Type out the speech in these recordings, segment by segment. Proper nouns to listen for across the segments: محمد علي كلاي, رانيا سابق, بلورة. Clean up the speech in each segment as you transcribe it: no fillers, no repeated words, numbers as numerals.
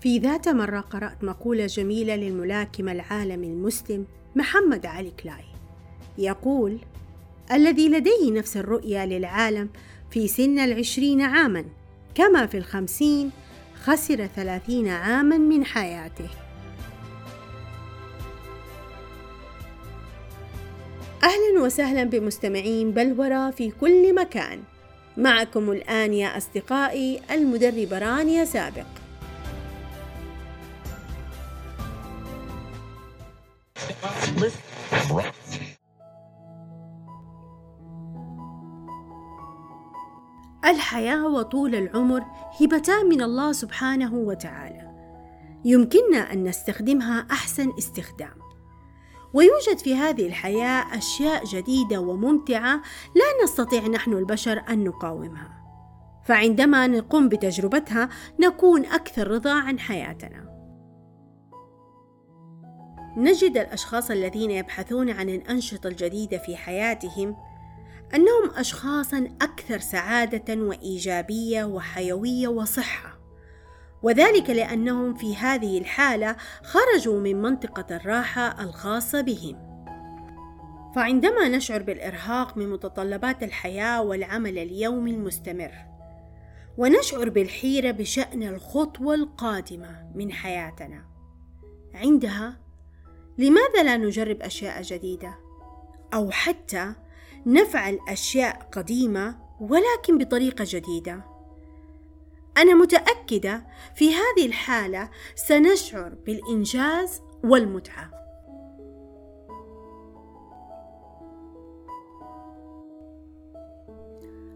في ذات مرة قرأت مقولة جميلة للملاكم العالمي المسلم محمد علي كلاي، يقول: الذي لديه نفس الرؤية للعالم في سن 20 عاماً كما في 50 خسر 30 عاماً من حياته. أهلاً وسهلاً بمستمعين بلورة في كل مكان، معكم الآن يا أصدقائي المدربة رانيا سابق. الحياة وطول العمر هبتان من الله سبحانه وتعالى، يمكننا أن نستخدمها أحسن استخدام، ويوجد في هذه الحياة أشياء جديدة وممتعة لا نستطيع نحن البشر أن نقاومها، فعندما نقوم بتجربتها نكون أكثر رضا عن حياتنا. نجد الأشخاص الذين يبحثون عن الأنشطة الجديدة في حياتهم أنهم أشخاصاً أكثر سعادة وإيجابية وحيوية وصحة، وذلك لأنهم في هذه الحالة خرجوا من منطقة الراحة الخاصة بهم. فعندما نشعر بالإرهاق من متطلبات الحياة والعمل اليومي المستمر، ونشعر بالحيرة بشأن الخطوة القادمة من حياتنا، عندها لماذا لا نجرب أشياء جديدة؟ أو حتى نفعل أشياء قديمة ولكن بطريقة جديدة؟ أنا متأكدة في هذه الحالة سنشعر بالإنجاز والمتعة.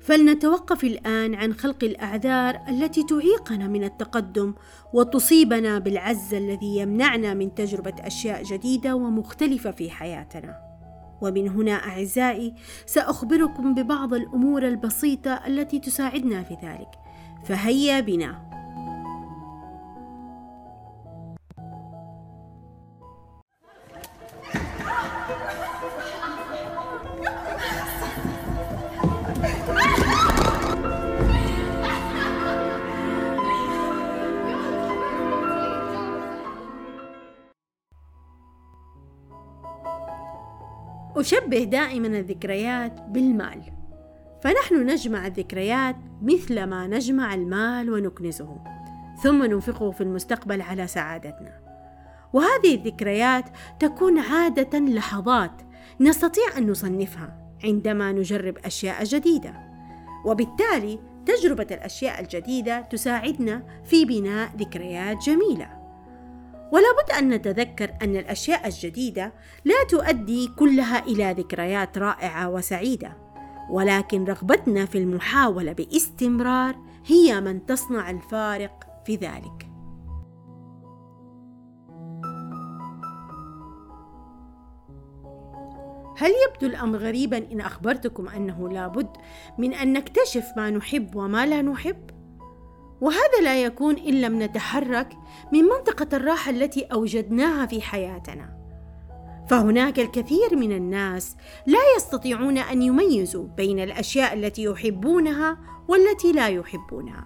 فلنتوقف الآن عن خلق الأعذار التي تعيقنا من التقدم وتصيبنا بالعجز الذي يمنعنا من تجربة أشياء جديدة ومختلفة في حياتنا. ومن هنا أعزائي سأخبركم ببعض الأمور البسيطة التي تساعدنا في ذلك، فهيا بنا. أشبه دائما الذكريات بالمال، فنحن نجمع الذكريات مثلما نجمع المال ونكنزه ثم ننفقه في المستقبل على سعادتنا، وهذه الذكريات تكون عادة لحظات نستطيع أن نصنفها عندما نجرب أشياء جديدة، وبالتالي تجربة الأشياء الجديدة تساعدنا في بناء ذكريات جميلة. ولا بد أن نتذكر أن الأشياء الجديدة لا تؤدي كلها إلى ذكريات رائعة وسعيدة، ولكن رغبتنا في المحاولة باستمرار هي من تصنع الفارق في ذلك. هل يبدو الأمر غريباً إن أخبرتكم أنه لا بد من أن نكتشف ما نحب وما لا نحب؟ وهذا لا يكون إن لم نتحرك من منطقة الراحة التي أوجدناها في حياتنا. فهناك الكثير من الناس لا يستطيعون أن يميزوا بين الأشياء التي يحبونها والتي لا يحبونها،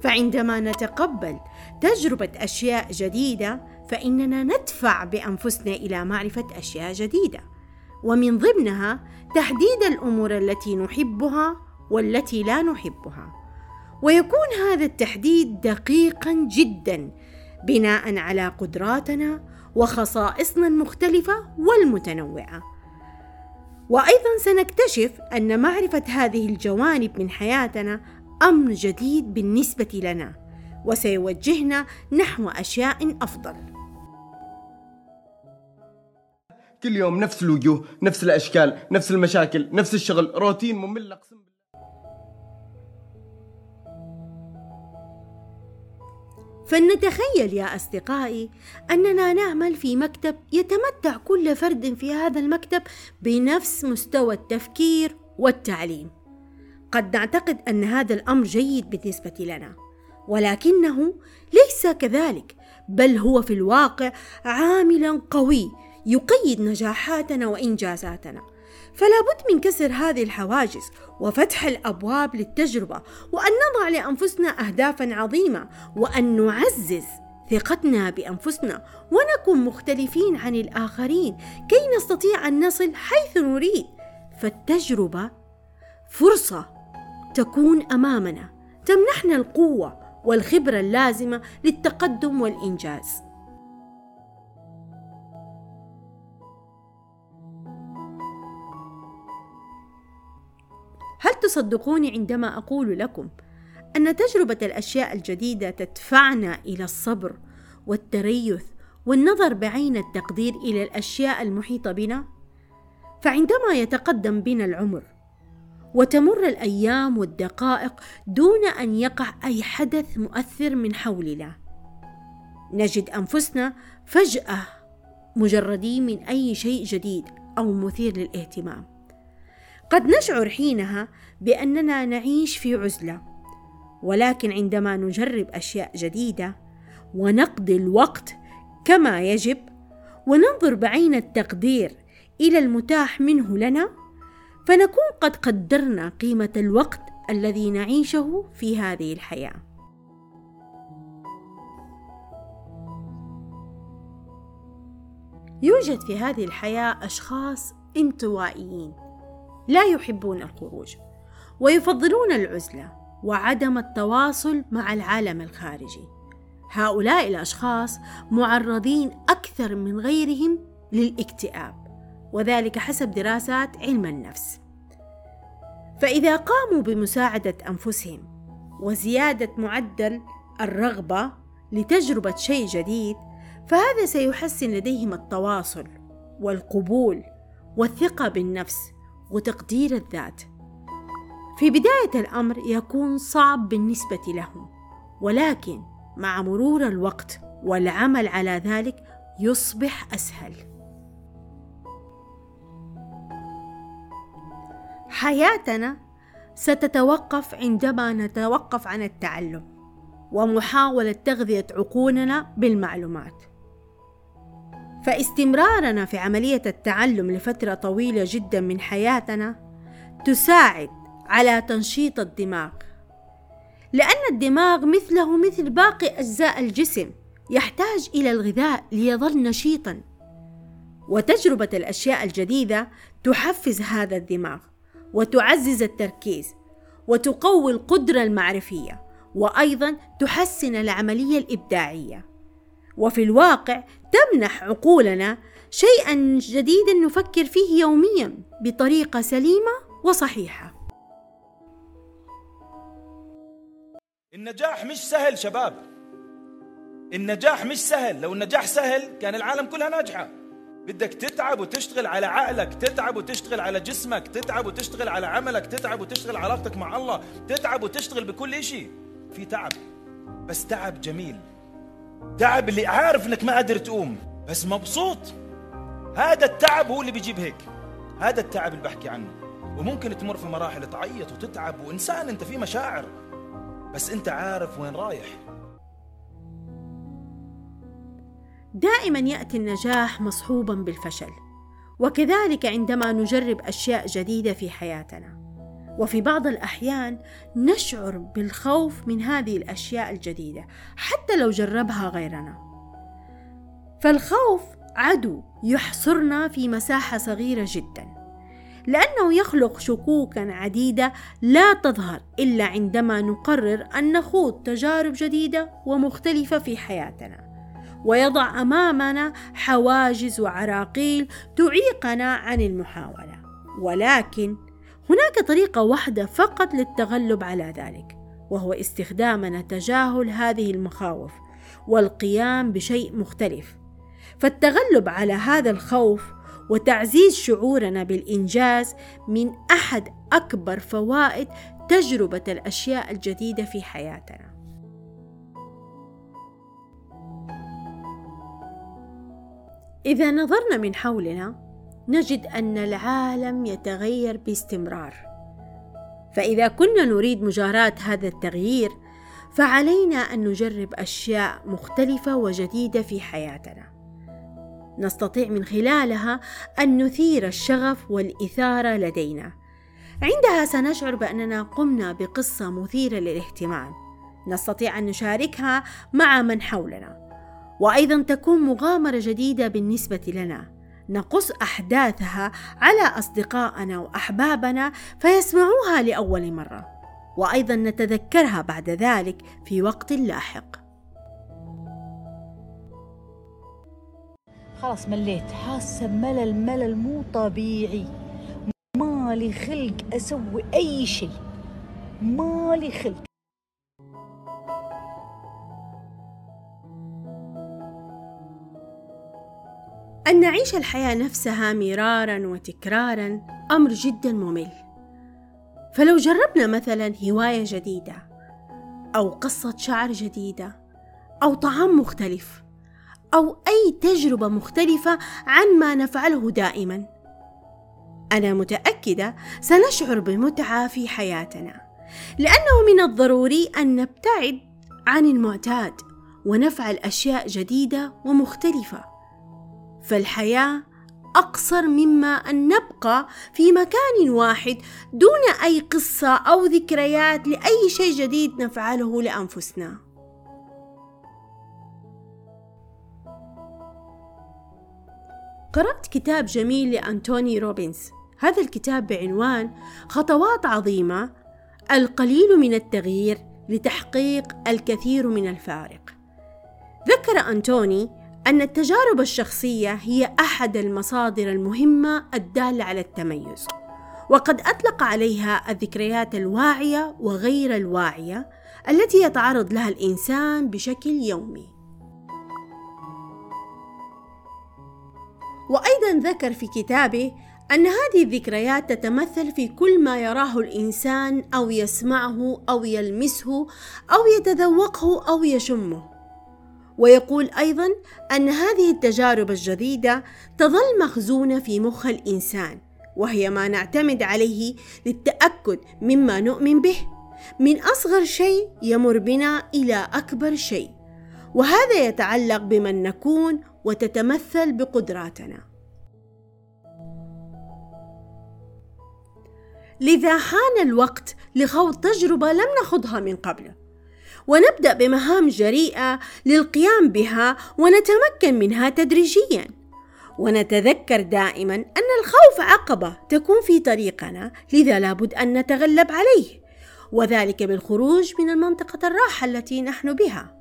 فعندما نتقبل تجربة أشياء جديدة فإننا ندفع بأنفسنا إلى معرفة أشياء جديدة، ومن ضمنها تحديد الأمور التي نحبها والتي لا نحبها، ويكون هذا التحديد دقيقاً جداً بناءً على قدراتنا وخصائصنا المختلفة والمتنوعة. وأيضاً سنكتشف أن معرفة هذه الجوانب من حياتنا أمر جديد بالنسبة لنا، وسيوجهنا نحو أشياء أفضل. كل يوم نفس الوجوه، نفس الأشكال، نفس المشاكل، نفس الشغل، روتين ممل. فلنتخيل يا أصدقائي أننا نعمل في مكتب يتمتع كل فرد في هذا المكتب بنفس مستوى التفكير والتعليم. قد نعتقد أن هذا الأمر جيد بالنسبة لنا، ولكنه ليس كذلك، بل هو في الواقع عامل قوي يقيد نجاحاتنا وإنجازاتنا. فلا بد من كسر هذه الحواجز وفتح الأبواب للتجربة، وأن نضع لأنفسنا أهدافاً عظيمة، وأن نعزز ثقتنا بأنفسنا ونكن مختلفين عن الآخرين كي نستطيع أن نصل حيث نريد. فالتجربة فرصة تكون أمامنا تمنحنا القوة والخبرة اللازمة للتقدم والإنجاز. هل تصدقوني عندما أقول لكم أن تجربة الأشياء الجديدة تدفعنا إلى الصبر والتريث والنظر بعين التقدير إلى الأشياء المحيطة بنا؟ فعندما يتقدم بنا العمر وتمر الأيام والدقائق دون أن يقع أي حدث مؤثر من حولنا، نجد أنفسنا فجأة مجردين من أي شيء جديد أو مثير للاهتمام. قد نشعر حينها بأننا نعيش في عزلة، ولكن عندما نجرب أشياء جديدة ونقضي الوقت كما يجب وننظر بعين التقدير إلى المتاح منه لنا، فنكون قد قدرنا قيمة الوقت الذي نعيشه في هذه الحياة. يوجد في هذه الحياة أشخاص انطوائيين لا يحبون الخروج ويفضلون العزلة وعدم التواصل مع العالم الخارجي. هؤلاء الأشخاص معرضين أكثر من غيرهم للاكتئاب، وذلك حسب دراسات علم النفس. فإذا قاموا بمساعدة أنفسهم وزيادة معدل الرغبة لتجربة شيء جديد، فهذا سيحسن لديهم التواصل والقبول والثقة بالنفس وتقدير الذات. في بداية الأمر يكون صعب بالنسبة لهم، ولكن مع مرور الوقت والعمل على ذلك يصبح أسهل. حياتنا ستتوقف عندما نتوقف عن التعلم ومحاولة تغذية عقولنا بالمعلومات، فاستمرارنا في عملية التعلم لفترة طويلة جدا من حياتنا تساعد على تنشيط الدماغ، لأن الدماغ مثله مثل باقي أجزاء الجسم يحتاج إلى الغذاء ليظل نشيطا، وتجربة الأشياء الجديدة تحفز هذا الدماغ وتعزز التركيز وتقوي القدرة المعرفية، وأيضا تحسن العملية الإبداعية، وفي الواقع تمنح عقولنا شيئا جديدا نفكر فيه يوميا بطريقة سليمة وصحيحة. النجاح مش سهل شباب، النجاح مش سهل. لو النجاح سهل كان العالم كلها ناجحة. بدك تتعب وتشتغل على عقلك، تتعب وتشتغل على جسمك، تتعب وتشتغل على عملك، تتعب وتشتغل علاقتك مع الله، تتعب وتشتغل بكل إشي. في تعب، بس تعب جميل، تعب اللي عارف انك ما قادر تقوم بس مبسوط. هذا التعب هو اللي بيجيب هيك، هذا التعب اللي بحكي عنه. وممكن تمر في مراحل تعيط وتتعب، وإنسان انت فيه مشاعر، بس انت عارف وين رايح. دائما يأتي النجاح مصحوبا بالفشل، وكذلك عندما نجرب أشياء جديدة في حياتنا، وفي بعض الأحيان نشعر بالخوف من هذه الأشياء الجديدة حتى لو جربها غيرنا. فالخوف عدو يحصرنا في مساحة صغيرة جدا، لأنه يخلق شكوكا عديدة لا تظهر إلا عندما نقرر أن نخوض تجارب جديدة ومختلفة في حياتنا، ويضع أمامنا حواجز وعراقيل تعيقنا عن المحاولة. ولكن هناك طريقة واحدة فقط للتغلب على ذلك، وهو استخدامنا تجاهل هذه المخاوف والقيام بشيء مختلف. فالتغلب على هذا الخوف وتعزيز شعورنا بالإنجاز من أحد أكبر فوائد تجربة الأشياء الجديدة في حياتنا. إذا نظرنا من حولنا نجد أن العالم يتغير باستمرار، فإذا كنا نريد مجاراة هذا التغيير فعلينا أن نجرب أشياء مختلفة وجديدة في حياتنا، نستطيع من خلالها أن نثير الشغف والإثارة لدينا. عندها سنشعر بأننا قمنا بقصة مثيرة للاهتمام نستطيع أن نشاركها مع من حولنا، وأيضا تكون مغامرة جديدة بالنسبة لنا، نقص أحداثها على أصدقائنا وأحبابنا فيسمعوها لأول مرة، وأيضا نتذكرها بعد ذلك في وقت لاحق. خلاص مليت، حاسة ملل مو طبيعي، مالي خلق أسوي أي شيء، مالي خلق. أن نعيش الحياة نفسها مراراً وتكراراً أمر جداً ممل، فلو جربنا مثلاً هواية جديدة أو قصة شعر جديدة أو طعام مختلف أو أي تجربة مختلفة عن ما نفعله دائماً، أنا متأكدة سنشعر بمتعة في حياتنا، لأنه من الضروري أن نبتعد عن المعتاد ونفعل أشياء جديدة ومختلفة، فالحياة أقصر مما أن نبقى في مكان واحد دون أي قصة أو ذكريات لأي شيء جديد نفعله لأنفسنا. قرأت كتاب جميل لأنتوني روبنز، هذا الكتاب بعنوان خطوات عظيمة، القليل من التغيير لتحقيق الكثير من الفارق. ذكر أنتوني أن التجارب الشخصية هي أحد المصادر المهمة الدالة على التميز، وقد أطلق عليها الذكريات الواعية وغير الواعية التي يتعرض لها الإنسان بشكل يومي. وأيضا ذكر في كتابه أن هذه الذكريات تتمثل في كل ما يراه الإنسان أو يسمعه أو يلمسه أو يتذوقه أو يشمه، ويقول أيضاً أن هذه التجارب الجديدة تظل مخزونة في مخ الإنسان، وهي ما نعتمد عليه للتأكد مما نؤمن به، من أصغر شيء يمر بنا إلى أكبر شيء، وهذا يتعلق بمن نكون وتتمثل بقدراتنا. لذا حان الوقت لخوض تجربة لم نخضها من قبل، ونبدأ بمهام جريئة للقيام بها ونتمكن منها تدريجياً، ونتذكر دائماً أن الخوف عقبة تكون في طريقنا، لذا لابد أن نتغلب عليه، وذلك بالخروج من منطقة الراحة التي نحن بها.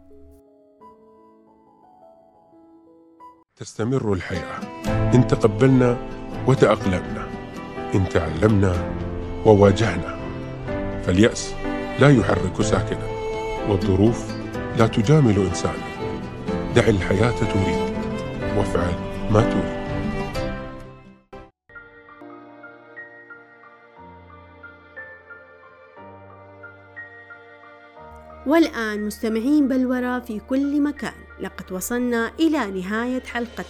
تستمر الحياة إن تقبلنا وتأقلمنا، إن تعلمنا وواجهنا، فاليأس لا يحرك ساكناً، والظروف لا تجامل إنسانا. دع الحياة تريد وافعل ما تريد. والآن مستمعين بلورة في كل مكان، لقد وصلنا إلى نهاية حلقتنا،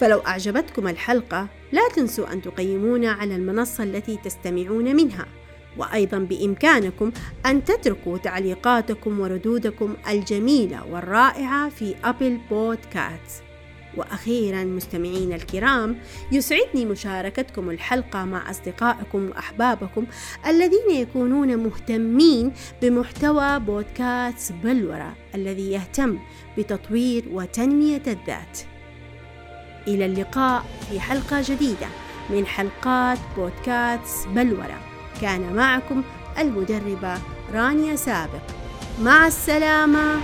فلو أعجبتكم الحلقة لا تنسوا أن تقيمونا على المنصة التي تستمعون منها، وأيضاً بإمكانكم أن تتركوا تعليقاتكم وردودكم الجميلة والرائعة في أبل بودكاست. وأخيراً مستمعين الكرام، يسعدني مشاركتكم الحلقة مع أصدقائكم وأحبابكم الذين يكونون مهتمين بمحتوى بودكاست بلورة الذي يهتم بتطوير وتنمية الذات. إلى اللقاء في حلقة جديدة من حلقات بودكاست بلورة، كان معكم المدربة رانيا سابق، مع السلامة.